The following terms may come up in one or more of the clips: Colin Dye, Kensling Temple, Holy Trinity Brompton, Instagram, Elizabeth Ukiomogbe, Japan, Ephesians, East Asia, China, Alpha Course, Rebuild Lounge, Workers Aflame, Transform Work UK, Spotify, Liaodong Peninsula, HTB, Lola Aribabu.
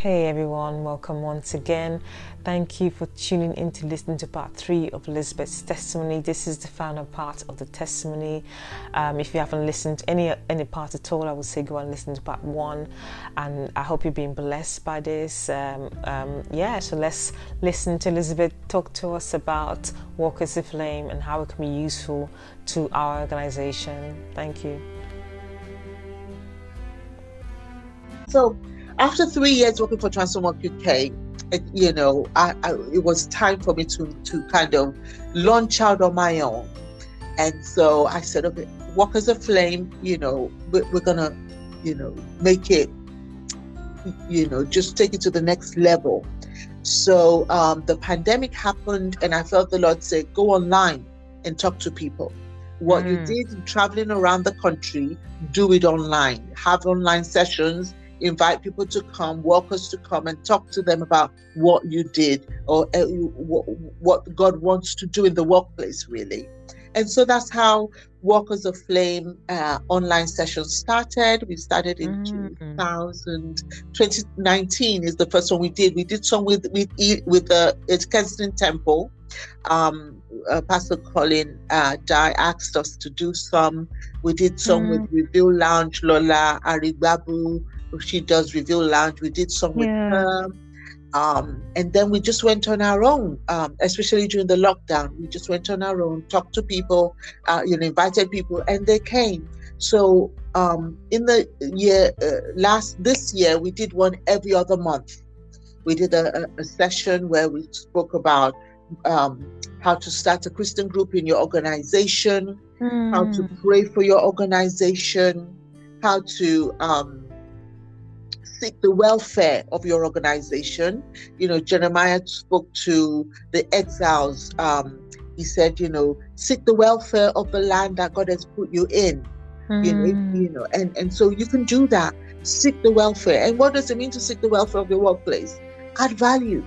Hey everyone, welcome once again. Thank you for tuning in to listen to part 3 of Elizabeth's testimony. This is the final part of the testimony. If you haven't listened to any part at all, I would say go and listen to part 1, and I hope you're being blessed by this. So let's listen to Elizabeth talk to us about Workers Aflame and how it can be useful to our organization. Thank you. So after 3 years working for Transform Work UK, it was time for me to kind of launch out on my own. And so I said, okay, Workers Aflame, we're going to, make it, just take it to the next level. So the pandemic happened, and I felt the Lord say, go online and talk to people. What you did traveling around the country, do it online. Have online sessions. Invite people to come, workers to come, and talk to them about what you did or what God wants to do in the workplace, really. And so that's how Workers Aflame online session started. We started in 2019 is the first one we did. We did some with Kensling Temple. Pastor Colin Dye asked us to do some. We did some with Rebuild Lounge, Lola Aribabu. She does Reveal Lounge. We did some with her. And then we just went on our own, especially during the lockdown. We just went on our own, talked to people, invited people, and they came. So in the year, this year, we did one every other month. We did a session where we spoke about how to start a Christian group in your organization, how to pray for your organization, how to seek the welfare of your organization. Jeremiah spoke to the exiles. He said, seek the welfare of the land that God has put you in. And so you can do that. Seek the welfare. And what does it mean to seek the welfare of your workplace? Add value.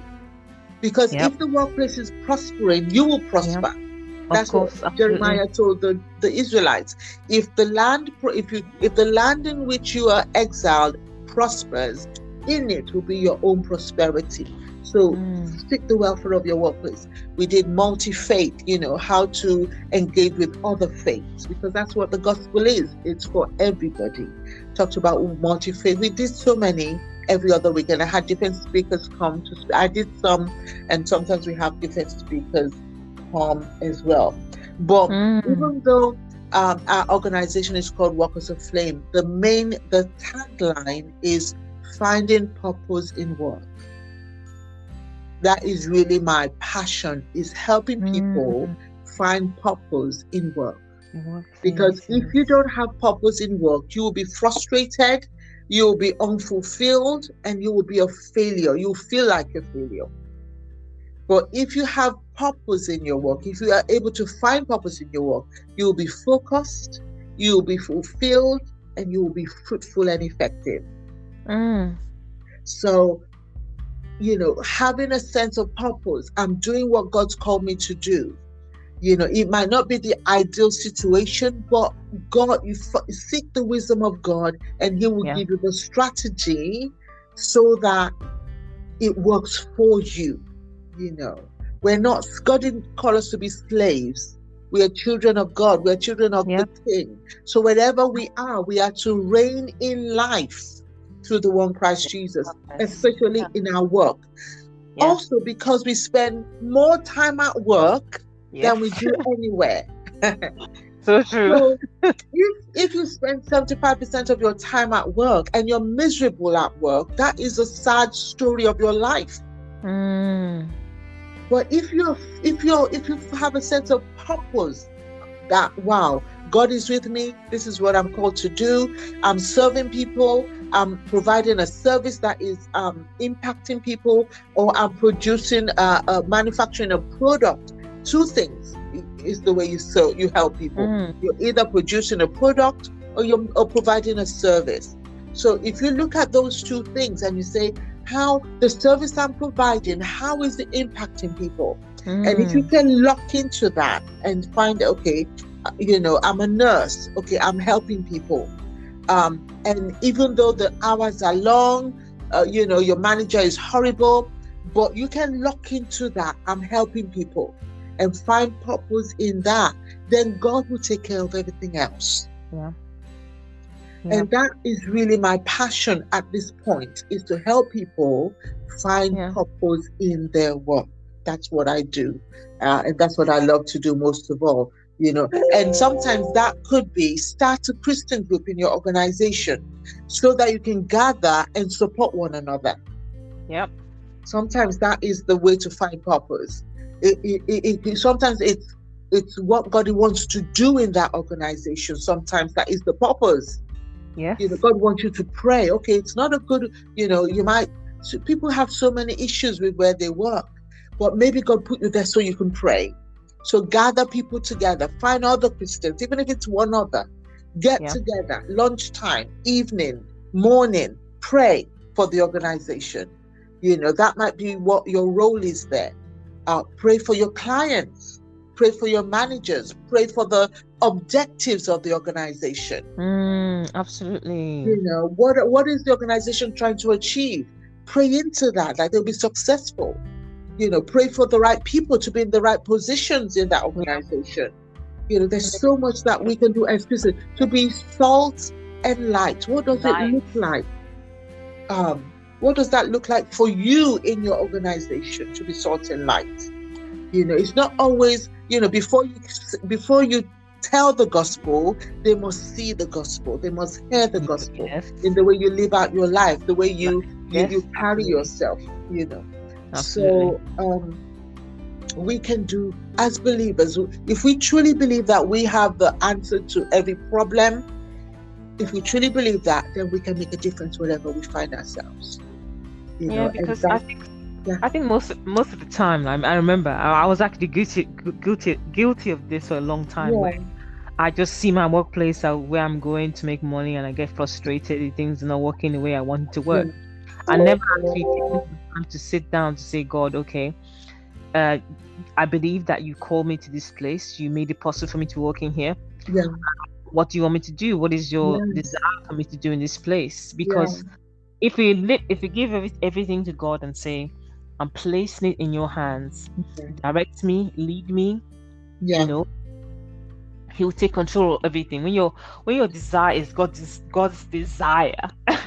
Because if the workplace is prospering, you will prosper. That's what Jeremiah told the Israelites. If the land in which you are exiled prospers, in it will be your own prosperity. So seek the welfare of your workplace. We did multi-faith, how to engage with other faiths, because that's what the gospel is. It's for everybody. Talked about multi-faith. We did so many every other weekend. I had different speakers come to speak. I did some, and sometimes we have different speakers come as well. But even though our organization is called Workers Aflame, the tagline is finding purpose in work. That is really my passion, is helping people find purpose in work. Because if you don't have purpose in work, you will be frustrated, you will be unfulfilled, and you will be a failure. You'll feel like a failure. But if you have purpose in your work, if you are able to find purpose in your work, you will be focused, you will be fulfilled, and you will be fruitful and effective. So, having a sense of purpose, I'm doing what God's called me to do. It might not be the ideal situation, but God, seek the wisdom of God, and He will give you the strategy so that it works for you. God didn't call us to be slaves. We are children of God. We are children of the King. So wherever we are to reign in life through the one Christ Jesus, especially in our work. Also, because we spend more time at work than we do anywhere. So true. So if you spend 75% of your time at work and you're miserable at work, that is a sad story of your life. But if you have a sense of purpose, that God is with me, this is what I'm called to do, I'm serving people, I'm providing a service that is impacting people, or I'm producing, manufacturing a product. Two things is the way you help people. You're either producing a product or you're providing a service. So if you look at those two things and you say, how the service I'm providing, how is it impacting people? And if you can lock into that and find, I'm a nurse, I'm helping people. And even though the hours are long, you know, your manager is horrible, but you can look into that. I'm helping people and find purpose in that. Then God will take care of everything else. Yeah. Yeah. And that is really my passion at this point, is to help people find purpose in their work. That's what I do. And that's what I love to do most of all, you know. And sometimes that could be start a Christian group in your organization so that you can gather and support one another. Yep. Sometimes that is the way to find purpose. Sometimes it's what God wants to do in that organization. Sometimes that is the purpose. Yeah. You know, God wants you to pray. Okay, it's not a good, you know, you might, so people have so many issues with where they work, but maybe God put you there so you can pray. So gather people together, find other Christians, even if it's one other, get together, lunchtime, evening, morning, pray for the organization. You know, that might be what your role is there. Pray for your clients. Pray for your managers. Pray for the objectives of the organization. Absolutely. You know, what is the organization trying to achieve? Pray into that, like they'll be successful. You know, pray for the right people to be in the right positions in that organization. You know, there's so much that we can do as Christians to be salt and light. What does it look like? What does that look like for you in your organization, to be salt and light? You know, it's not always, you know, before you tell the gospel, they must see the gospel. They must hear the gospel in the way you live out your life, the way you carry yourself, you know. Absolutely. So we can do, as believers, if we truly believe that we have the answer to every problem, if we truly believe that, then we can make a difference wherever we find ourselves. You know, because I think most of the time, I remember I was actually guilty of this for a long time. Yeah. I just see my workplace where I'm going to make money, and I get frustrated. Things are not working the way I want to work. I never actually took the time to sit down to say, God, okay, I believe that you called me to this place. You made it possible for me to work in here. Yeah. What do you want me to do? What is your desire for me to do in this place? Because if we give everything to God and say, I'm placing it in your hands, direct me, lead me, you know, he'll take control of everything. When your desire is God's desire,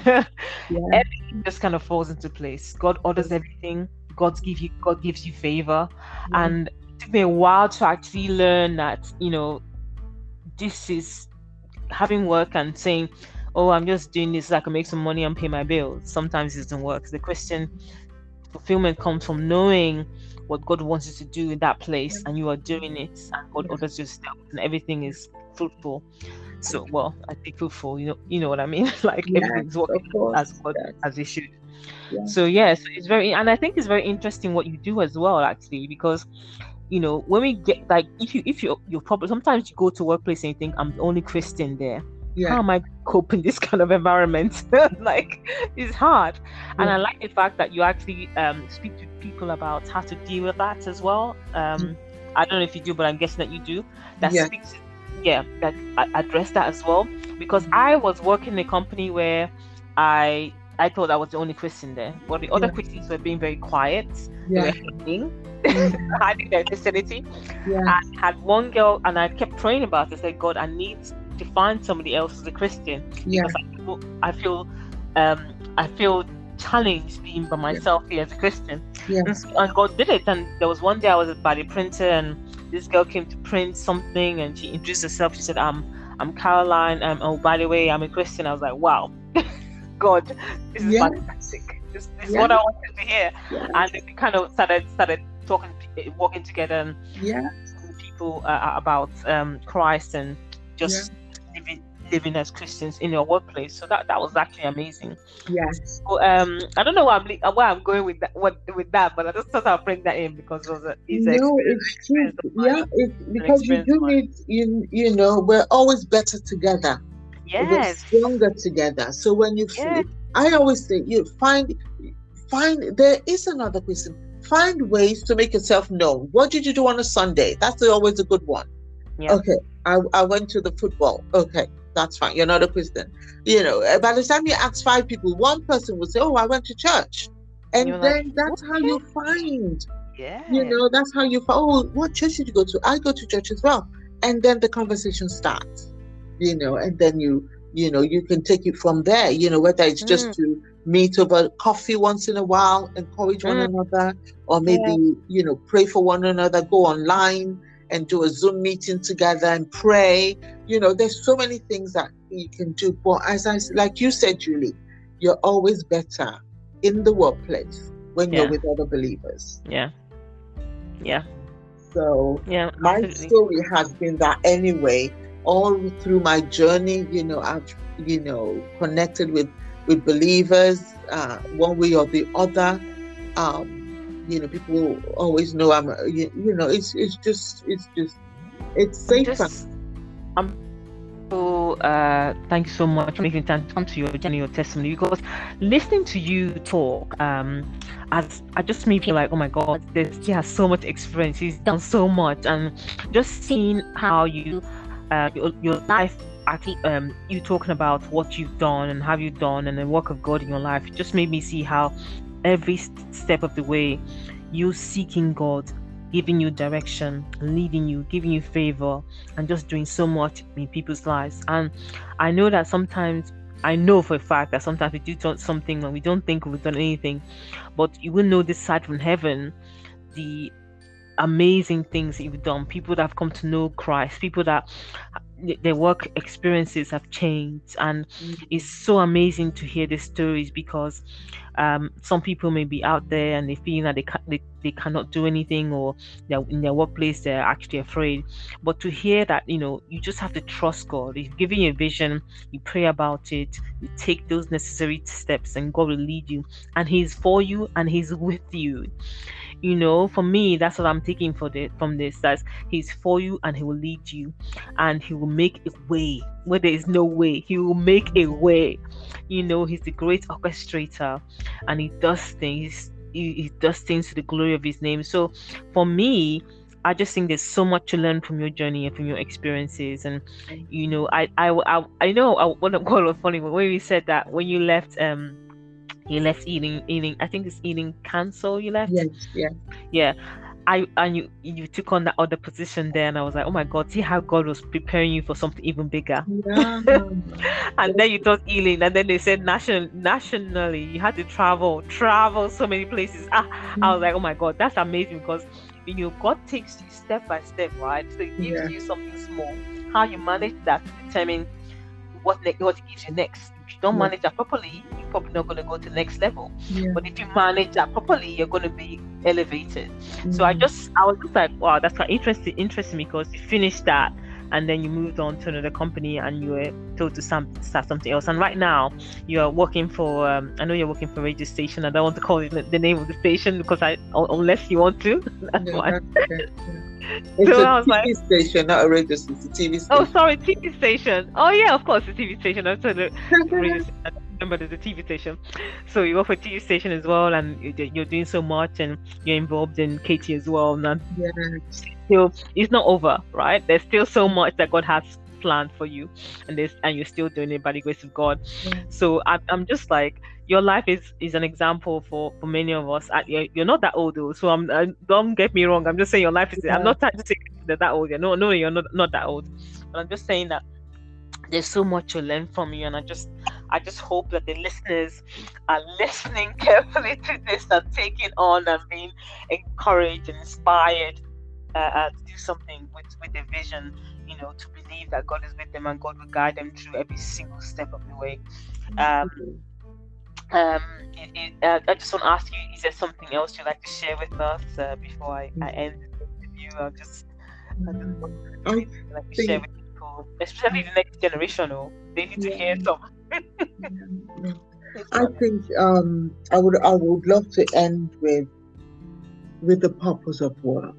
everything just kind of falls into place. God orders everything. God gives you favor. And it took me a while to actually learn that, you know, this is having work and saying, oh, I'm just doing this so I can make some money and pay my bills. Sometimes it doesn't work. The Christian fulfillment comes from knowing what God wants you to do in that place, and you are doing it, and God orders your steps, and everything is fruitful. So, well, I think fruitful, you know what I mean? Like everything's working as it should. Yeah. So, so it's very, and I think it's very interesting what you do as well, actually, because, you know, when we get, like, if you're probably, sometimes you go to workplace and you think, I'm the only Christian there. Yeah. How am I coping in this kind of environment? Like, it's hard. Yeah. And I like the fact that you actually speak to people about how to deal with that as well. I don't know if you do, but I'm guessing that you do. That speaks, that address that as well. Because I was working in a company where I thought I was the only Christian there, but the other Christians were being very quiet. They were hiding their Christianity. I had one girl, and I kept praying about it. I said, God, I need to find somebody else as a Christian, because I feel challenged being by myself here as a Christian. And God did it. And there was one day I was by the printer, and this girl came to print something, and she introduced herself. She said, I'm Caroline. Oh, by the way, I'm a Christian." I was like, wow. God, this is fantastic. This is what I wanted to hear. And we kind of started talking, walking together, and people about Christ, and just living as Christians in your workplace. So that was actually amazing. Yes. So, I don't know where I'm going with that. But I just thought I'll bring that in because it's true. Yeah, because you do need. You know, we're always better together. Yes. Stronger together. So when you feel, I always think you find there is another Christian. Find ways to make yourself known. What did you do on a Sunday? That's always a good one. Yeah. Okay, I went to the football. Okay, that's fine, you're not a Christian. You know, by the time you ask 5 people, one person will say, oh, I went to church. And then like, that's how you find. Yeah. You know, that's how you find, oh, what church did you go to? I go to church as well. And then the conversation starts, you know, and then you know, you can take it from there, you know, whether it's just to meet over coffee once in a while, encourage one another, or maybe, you know, pray for one another, go online and do a Zoom meeting together and pray. You know, there's so many things that you can do. But as I, like you said, Julie, you're always better in the workplace when you're with other believers. Yeah. Yeah. So my story has been that anyway. All through my journey, you know, I've, you know, connected with believers one way or the other. You know, people always know I'm, you know, it's just, it's safer. Thank you so much for making time to come to your journey, your testimony, because listening to you talk, as I just made me feel like, oh my God, she has so much experience, she's done so much, and just seeing how you. Your life, actually, you talking about what you've done and have you done and the work of God in your life, it just made me see how every step of the way you seeking God, giving you direction, leading you, giving you favor, and just doing so much in people's lives. And I know that sometimes, I know for a fact that sometimes we do something and we don't think we've done anything, but you will know this side from heaven, the amazing things that you've done. People that have come to know Christ, people that their work experiences have changed, and it's so amazing to hear these stories, because some people may be out there and they feel that they cannot do anything, or in their workplace they're actually afraid. But to hear that, you know, you just have to trust God. He's giving you a vision, you pray about it, you take those necessary steps, and God will lead you, and He's for you and He's with you. You know, for me, that's what I'm taking from this, that He's for you and He will lead you, and He will make a way where there is no way. He will make a way. You know, He's the great orchestrator, and He does things. He does things to the glory of His name. So for me, I just think there's so much to learn from your journey and from your experiences. And you know, I know what I'm calling funny, but when we said that when you left, you left eating. I think it's eating cancer. You left. Yes. Yeah. Yeah. You took on that other position there, and I was like, oh my God, see how God was preparing you for something even bigger. Yeah. And then you thought healing, and then they said nationally you had to travel so many places. I was like, oh my God, that's amazing, because you know God takes you step by step, right? So He gives you something small. How you manage that to determine what He gives you next. If you don't manage that properly, you're probably not going to go to the next level. But if you manage that properly, you're going to be elevated. So I was just like, wow, that's quite interesting, because you finished that and then you moved on to another company and you were told to start something else. And right now you're working for I know you're working for a radio station. I don't want to call it the name of the station, because unless you want to. That's why. It's so a TV station, not a radio station. It's a TV station. Oh, sorry, TV station. Oh, yeah, of course, a TV station. I remember there's a TV station. So you work for a TV station as well, and you're doing so much, and you're involved in Katie as well. And so it's not over, right? There's still so much that God has planned for you, and you're still doing it by the grace of God. So I'm just like, your life is an example for many of us. You're not that old though, so don't get me wrong, I'm just saying your life is I'm not trying to say that old. No, you're not that old, but I'm just saying that there's so much to learn from you, and I just hope that the listeners are listening carefully to this and taking on and being encouraged and inspired to do something with the vision, you know, to believe that God is with them and God will guide them through every single step of the way. I just want to ask you, is there something else you'd like to share with us before I end the interview? I share with people, especially the next generation, or they need to hear something. I think I would love to end with the purpose of work.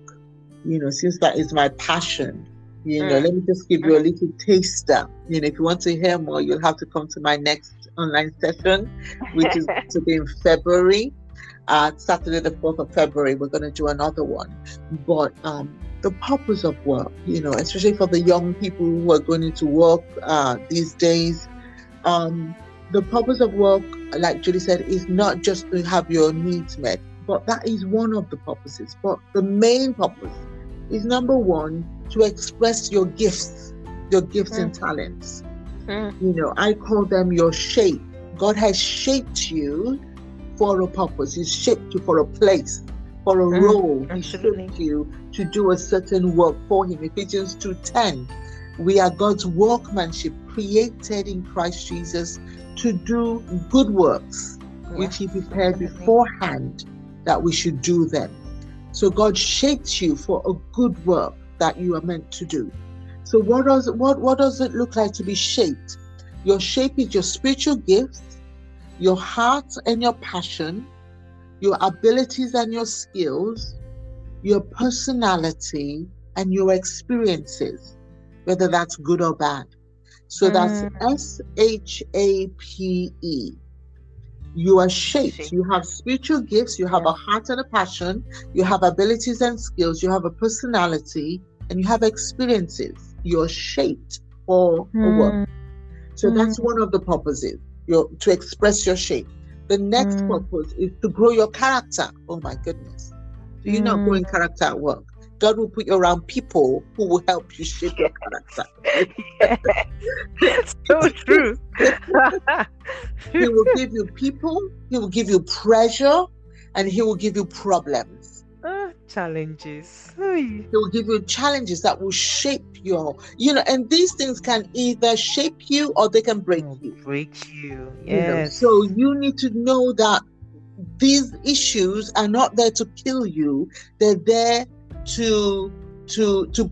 You know, since that is my passion. You know, let me just give you a little taster. You know, if you want to hear more, you'll have to come to my next online session, which is to be in February. Saturday, the 4th of February, we're going to do another one. But the purpose of work, you know, especially for the young people who are going into work these days. The purpose of work, like Julie said, is not just to have your needs met, but that is one of the purposes. But the main purpose is, number one, to express your gifts and talents. You know, I call them your shape. God has shaped you for a purpose. He's shaped you for a place, for a role. Absolutely. He shaped you to do a certain work for him. Ephesians 2:10. We are God's workmanship, created in Christ Jesus to do good works, which he prepared beforehand that we should do them. So God shapes you for a good work that you are meant to do. So what does it look like to be shaped? Your shape is your spiritual gifts, your heart and your passion, your abilities and your skills, your personality and your experiences, whether that's good or bad. So that's S-H-A-P-E. You are shaped. You have spiritual gifts. You have a heart and a passion. You have abilities and skills. You have a personality and you have experiences. You're shaped for a work. So that's one of the purposes, to express your shape. The next purpose is to grow your character. Oh my goodness. So you're not growing character at work. God will put you around people who will help you shape your character. That's so true. He will give you people, he will give you pressure, and he will give you problems. Challenges. He will give you challenges that will shape your, you know, and these things can either shape you or they can break you. Break you, yes. You know, so you need to know that these issues are not there to kill you. They're there to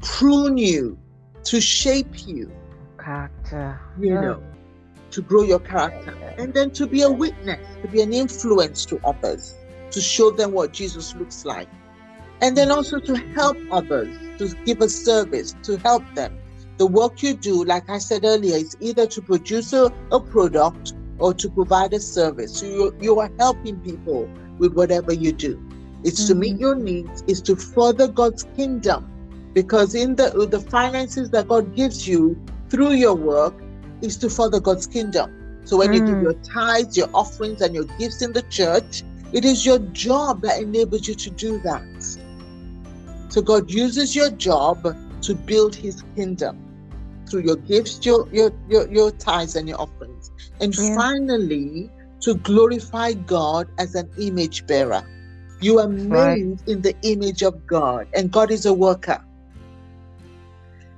prune you, to shape you, character, you know, to grow your character, and then to be a witness, to be an influence to others, to show them what Jesus looks like, and then also to help others, to give a service, to help them. The work you do, like I said earlier, is either to produce a product or to provide a service. So you are helping people with whatever you do. It's to meet your needs, it's to further God's kingdom, because in the finances that God gives you through your work is to further God's kingdom. So when you give your tithes, your offerings and your gifts in the church, it is your job that enables you to do that. So God uses your job to build his kingdom through your gifts, your tithes and your offerings. And finally, to glorify God as an image bearer. You are made in the image of God, and God is a worker.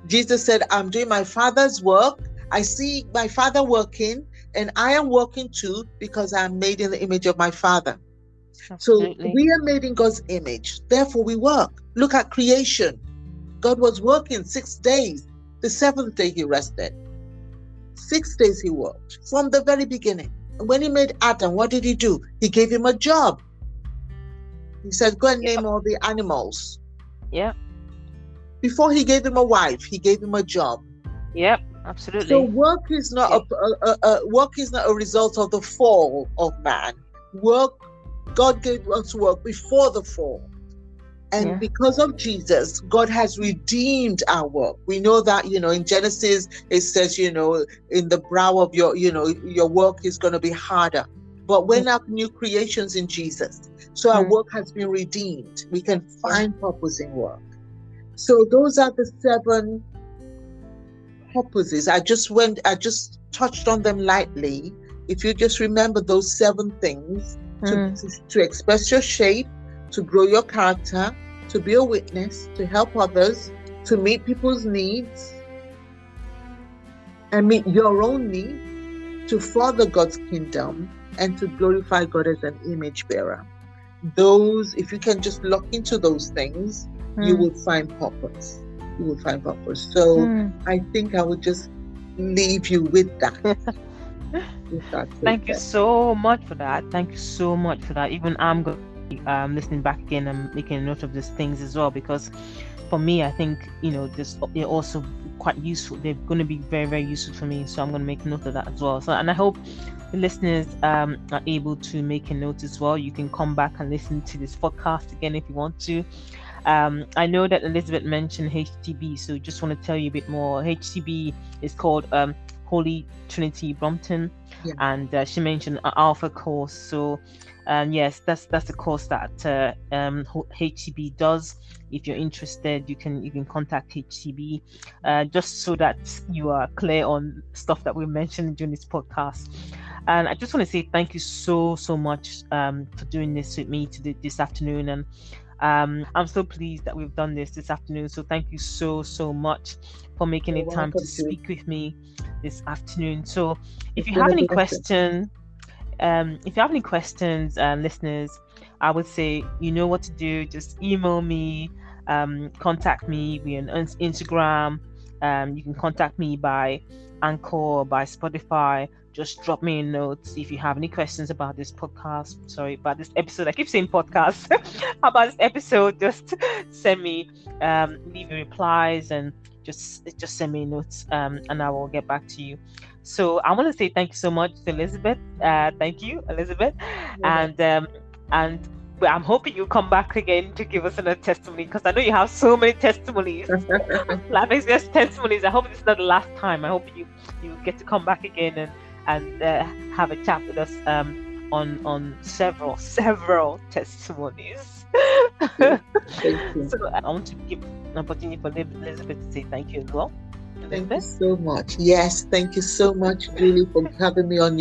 Jesus said, I'm doing my Father's work. I see my Father working, and I am working too, because I am made in the image of my Father. Absolutely. So we are made in God's image. Therefore, we work. Look at creation. God was working 6 days. The seventh day he rested. 6 days he worked from the very beginning. And when he made Adam, what did he do? He gave him a job. He said, go and name all the animals. Before he gave him a wife, he gave him a job. Absolutely. So work is not work is not a result of the fall of man. Work, God gave us work before the fall. And because of Jesus, God has redeemed our work. We know that, you know, in Genesis, it says, you know, in the brow of your, you know, your work is going to be harder. But we're not new creations in Jesus. So our work has been redeemed. We can find purpose in work. So those are the 7 purposes. I just touched on them lightly. If you just remember those 7 things, to express your shape, to grow your character, to be a witness, to help others, to meet people's needs, and meet your own needs, to further God's kingdom, and to glorify God as an image bearer. Those, if you can just lock into those things, you will find purpose. You will find purpose. So I think I would just leave you with that. Thank you so much for that. Thank you so much for that. Even I'm going to be listening back again and making a note of these things as well, because for me, I think, you know, this, they're also quite useful. They're going to be very, very useful for me. So I'm going to make note of that as well. So, and I hope the listeners are able to make a note as well. You can come back and listen to this podcast again if you want to. I know that Elizabeth mentioned HTB, so just want to tell you a bit more. HTB is called Holy Trinity Brompton, yeah. And she mentioned Alpha Course. So yes, that's the course that HTB does. If you're interested, you can contact HTB, just so that you are clear on stuff that we mentioned during this podcast. And I just want to say thank you so much for doing this with me today, this afternoon, and I'm so pleased that we've done this afternoon. So thank you so much for making it time to speak with me this afternoon. So if you have any questions, listeners, I would say you know what to do. Just email me, contact me. We're on Instagram. You can contact me by Anchor or by Spotify. Just drop me a note if you have any questions about this podcast. Sorry, about this episode. I keep saying podcast. About this episode, just send me, leave your replies, and just send me notes, and I will get back to you. So I want to say thank you so much to Elizabeth. Thank you, Elizabeth. Yeah. And I'm hoping you'll come back again to give us another testimony, because I know you have so many testimonies. Life experience testimonies. I hope this is not the last time. I hope you get to come back again and have a chat with us on several testimonies. So I want to give an opportunity for Elizabeth to say thank you as well. Elizabeth? Thank you so much. Yes, thank you so much, Julie, for having me on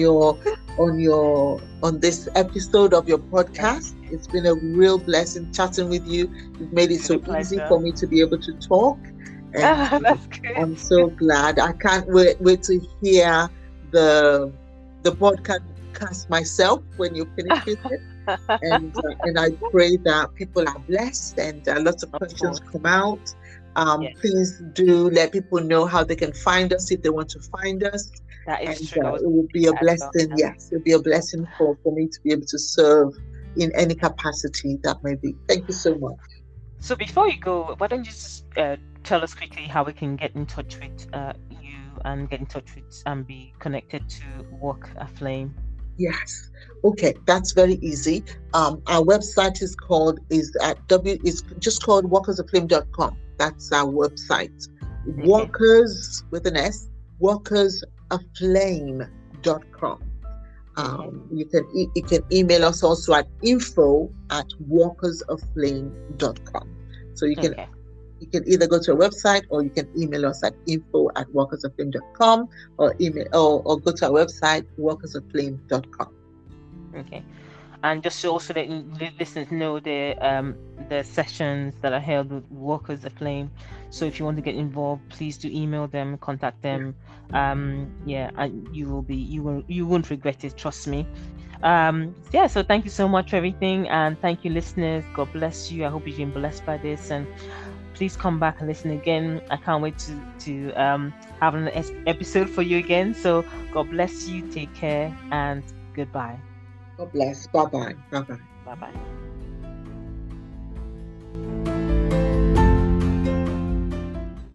this episode of your podcast. It's been a real blessing chatting with you. You've made it so easy for me to be able to talk. That's good. I'm so glad. I can't wait to hear the podcast myself when you finish with it, and I pray that people are blessed and lots of questions come out. Yes. Please do let people know how they can find us if they want to find us. That is true. It will be a blessing. Yes, it'll be a blessing for me to be able to serve in any capacity that may be. Thank you so much. So before you go, why don't you just tell us quickly how we can get in touch with you and get in touch with and be connected to Work Aflame. Yes. Okay, that's very easy. Our website is just called workersaflame.com. That's our website. Okay. Workers with an S, workersaflame.com. Okay. You can email us also at info@workersaflame.com. So you can You can either go to our website, or you can email us at info@workersaflame.com, or email or go to our website, workersaflame.com. Okay, and just to also let listeners know the sessions that are held with Workers Aflame. So if you want to get involved, please do email them, contact them. And you won't regret it. Trust me. So thank you so much for everything, and thank you, listeners. God bless you. I hope you've been blessed by this, and please come back and listen again. I can't wait to have an episode for you again. So God bless you. Take care and goodbye. God bless. Bye-bye. Bye-bye. Bye-bye.